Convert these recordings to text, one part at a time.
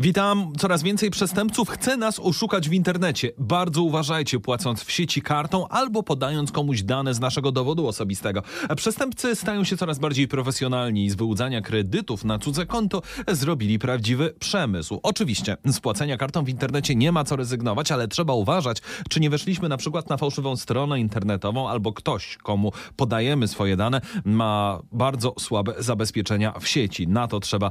Witam. Coraz więcej przestępców chce nas oszukać w internecie. Bardzo uważajcie, płacąc w sieci kartą albo podając komuś dane z naszego dowodu osobistego. Przestępcy stają się coraz bardziej profesjonalni i z wyłudzania kredytów na cudze konto zrobili prawdziwy przemysł. Oczywiście z płacenia kartą w internecie nie ma co rezygnować, ale trzeba uważać, czy nie weszliśmy na przykład na fałszywą stronę internetową albo ktoś, komu podajemy swoje dane, ma bardzo słabe zabezpieczenia w sieci. Na to trzeba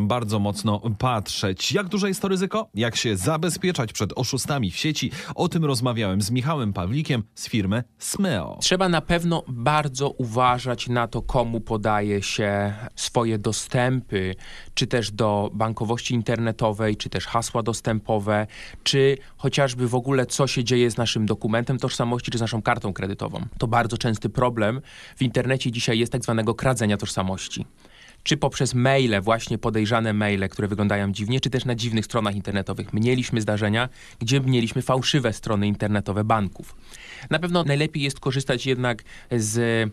bardzo mocno patrzeć. Jak duże jest to ryzyko? Jak się zabezpieczać przed oszustami w sieci? O tym rozmawiałem z Michałem Pawlikiem z firmy SMEO. Trzeba na pewno bardzo uważać na to, komu podaje się swoje dostępy, czy też do bankowości internetowej, czy też hasła dostępowe, czy chociażby w ogóle co się dzieje z naszym dokumentem tożsamości, czy z naszą kartą kredytową. To bardzo częsty problem w internecie dzisiaj jest tak zwanego kradzenia tożsamości. Czy poprzez maile, właśnie podejrzane maile, które wyglądają dziwnie, czy też na dziwnych stronach internetowych. Mieliśmy zdarzenia, gdzie mieliśmy fałszywe strony internetowe banków. Na pewno najlepiej jest korzystać jednak z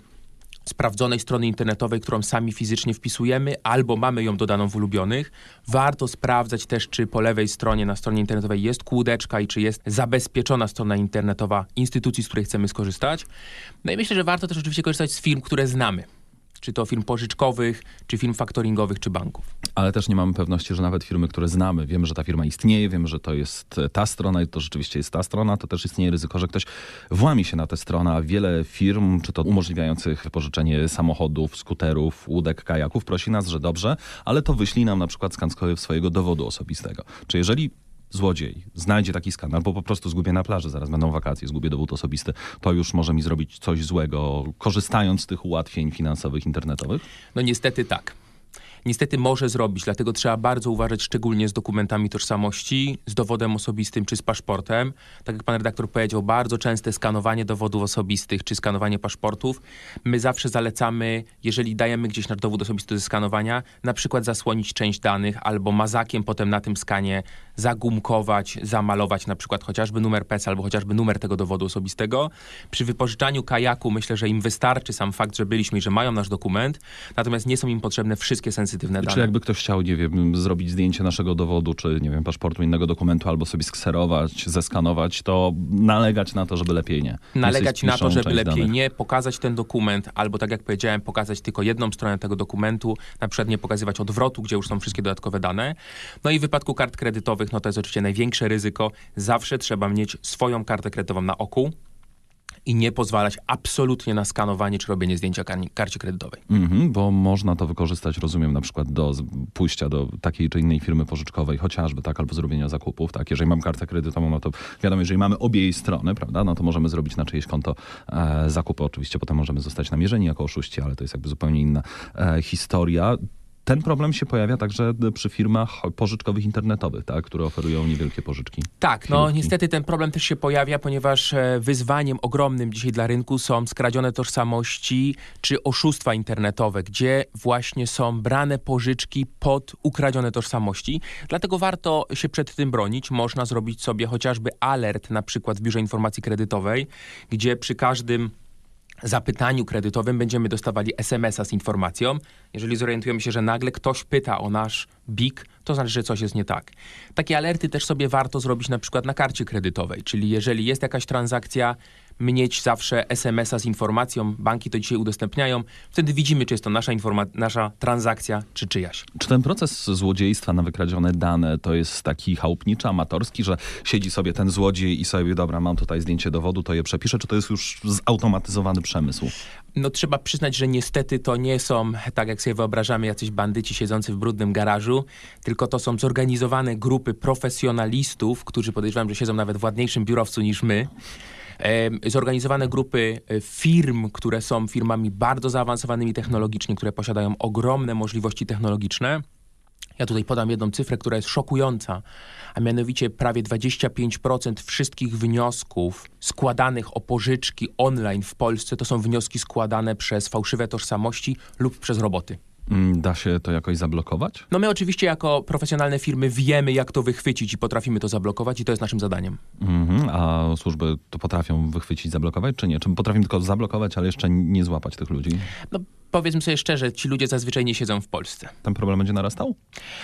sprawdzonej strony internetowej, którą sami fizycznie wpisujemy, albo mamy ją dodaną w ulubionych. Warto sprawdzać też, czy po lewej stronie, na stronie internetowej jest kółdeczka i czy jest zabezpieczona strona internetowa instytucji, z której chcemy skorzystać. No i myślę, że warto też oczywiście korzystać z firm, które znamy. Czy to firm pożyczkowych, czy firm faktoringowych, czy banków. Ale też nie mamy pewności, że nawet firmy, które znamy, wiemy, że ta firma istnieje, wiemy, że to jest ta strona i to rzeczywiście jest ta strona, to też istnieje ryzyko, że ktoś włami się na tę stronę, a wiele firm, czy to umożliwiających wypożyczenie samochodów, skuterów, łódek, kajaków, prosi nas, że dobrze, ale to wyślij nam na przykład skan swojego dowodu osobistego. Czy jeżeli złodziej znajdzie taki skan, albo po prostu zgubię na plaży, zaraz będą wakacje, zgubię dowód osobisty, to już może mi zrobić coś złego, korzystając z tych ułatwień finansowych, internetowych? No niestety tak. Niestety może zrobić, dlatego trzeba bardzo uważać szczególnie z dokumentami tożsamości, z dowodem osobistym czy z paszportem. Tak jak pan redaktor powiedział, bardzo częste skanowanie dowodów osobistych czy skanowanie paszportów. My zawsze zalecamy, jeżeli dajemy gdzieś nasz dowód osobisty do skanowania, na przykład zasłonić część danych albo mazakiem potem na tym skanie zagumkować, zamalować na przykład chociażby numer PESEL albo chociażby numer tego dowodu osobistego. Przy wypożyczaniu kajaku myślę, że im wystarczy sam fakt, że byliśmy i że mają nasz dokument, natomiast nie są im potrzebne wszystkie sensytywne dane. Czy jakby ktoś chciał, nie wiem, zrobić zdjęcie naszego dowodu, czy nie wiem, paszportu, innego dokumentu, albo sobie skserować, zeskanować, to nalegać na to, żeby lepiej nie. Nalegać na to, żeby lepiej danych. Nie, pokazać ten dokument, albo tak jak powiedziałem, pokazać tylko jedną stronę tego dokumentu, na przykład nie pokazywać odwrotu, gdzie już są wszystkie dodatkowe dane. No i w wypadku kart kredytowych, no to jest oczywiście największe ryzyko. Zawsze trzeba mieć swoją kartę kredytową na oku. I nie pozwalać absolutnie na skanowanie czy robienie zdjęcia karcie kredytowej. Bo można to wykorzystać, rozumiem, na przykład do pójścia do takiej czy innej firmy pożyczkowej, chociażby tak, albo zrobienia zakupów. Tak, jeżeli mam kartę kredytową, no to wiadomo, jeżeli mamy obie jej strony, prawda, no to możemy zrobić na czyjeś konto zakupy. Oczywiście potem możemy zostać namierzeni jako oszuści, ale to jest jakby zupełnie inna historia. Ten problem się pojawia także przy firmach pożyczkowych internetowych, tak, które oferują niewielkie pożyczki. Tak, no niestety ten problem też się pojawia, ponieważ wyzwaniem ogromnym dzisiaj dla rynku są skradzione tożsamości czy oszustwa internetowe, gdzie właśnie są brane pożyczki pod ukradzione tożsamości. Dlatego warto się przed tym bronić. Można zrobić sobie chociażby alert na przykład w Biurze Informacji Kredytowej, gdzie przy każdym zapytaniu kredytowym będziemy dostawali SMS-a z informacją. Jeżeli zorientujemy się, że nagle ktoś pyta o nasz BIK, to znaczy, że coś jest nie tak. Takie alerty też sobie warto zrobić na przykład na karcie kredytowej, czyli jeżeli jest jakaś transakcja, mieć zawsze SMS-a z informacją, banki to dzisiaj udostępniają, wtedy widzimy, czy jest to nasza transakcja, czy czyjaś. Czy ten proces złodziejstwa na wykradzione dane to jest taki chałupniczy, amatorski, że siedzi sobie ten złodziej i sobie, dobra, mam tutaj zdjęcie dowodu, to je przepiszę, czy to jest już zautomatyzowany przemysł? No trzeba przyznać, że niestety to nie są, tak jak sobie wyobrażamy, jacyś bandyci siedzący w brudnym garażu, tylko to są zorganizowane grupy profesjonalistów, którzy podejrzewam, że siedzą nawet w ładniejszym biurowcu niż my. Zorganizowane grupy firm, które są firmami bardzo zaawansowanymi technologicznie, które posiadają ogromne możliwości technologiczne. Ja tutaj podam jedną cyfrę, która jest szokująca, a mianowicie prawie 25% wszystkich wniosków składanych o pożyczki online w Polsce to są wnioski składane przez fałszywe tożsamości lub przez roboty. Da się to jakoś zablokować? No my oczywiście jako profesjonalne firmy wiemy, jak to wychwycić i potrafimy to zablokować i to jest naszym zadaniem. A służby to potrafią wychwycić, zablokować czy nie? Czy potrafimy tylko zablokować, ale jeszcze nie złapać tych ludzi? No powiedzmy sobie szczerze, ci ludzie zazwyczaj nie siedzą w Polsce. Ten problem będzie narastał?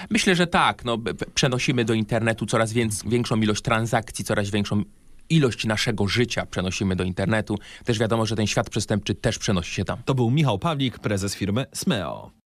Myślę, że tak. No, przenosimy do internetu coraz większą ilość transakcji, coraz większą ilość naszego życia przenosimy do internetu. Też wiadomo, że ten świat przestępczy też przenosi się tam. To był Michał Pawlik, prezes firmy SMEO.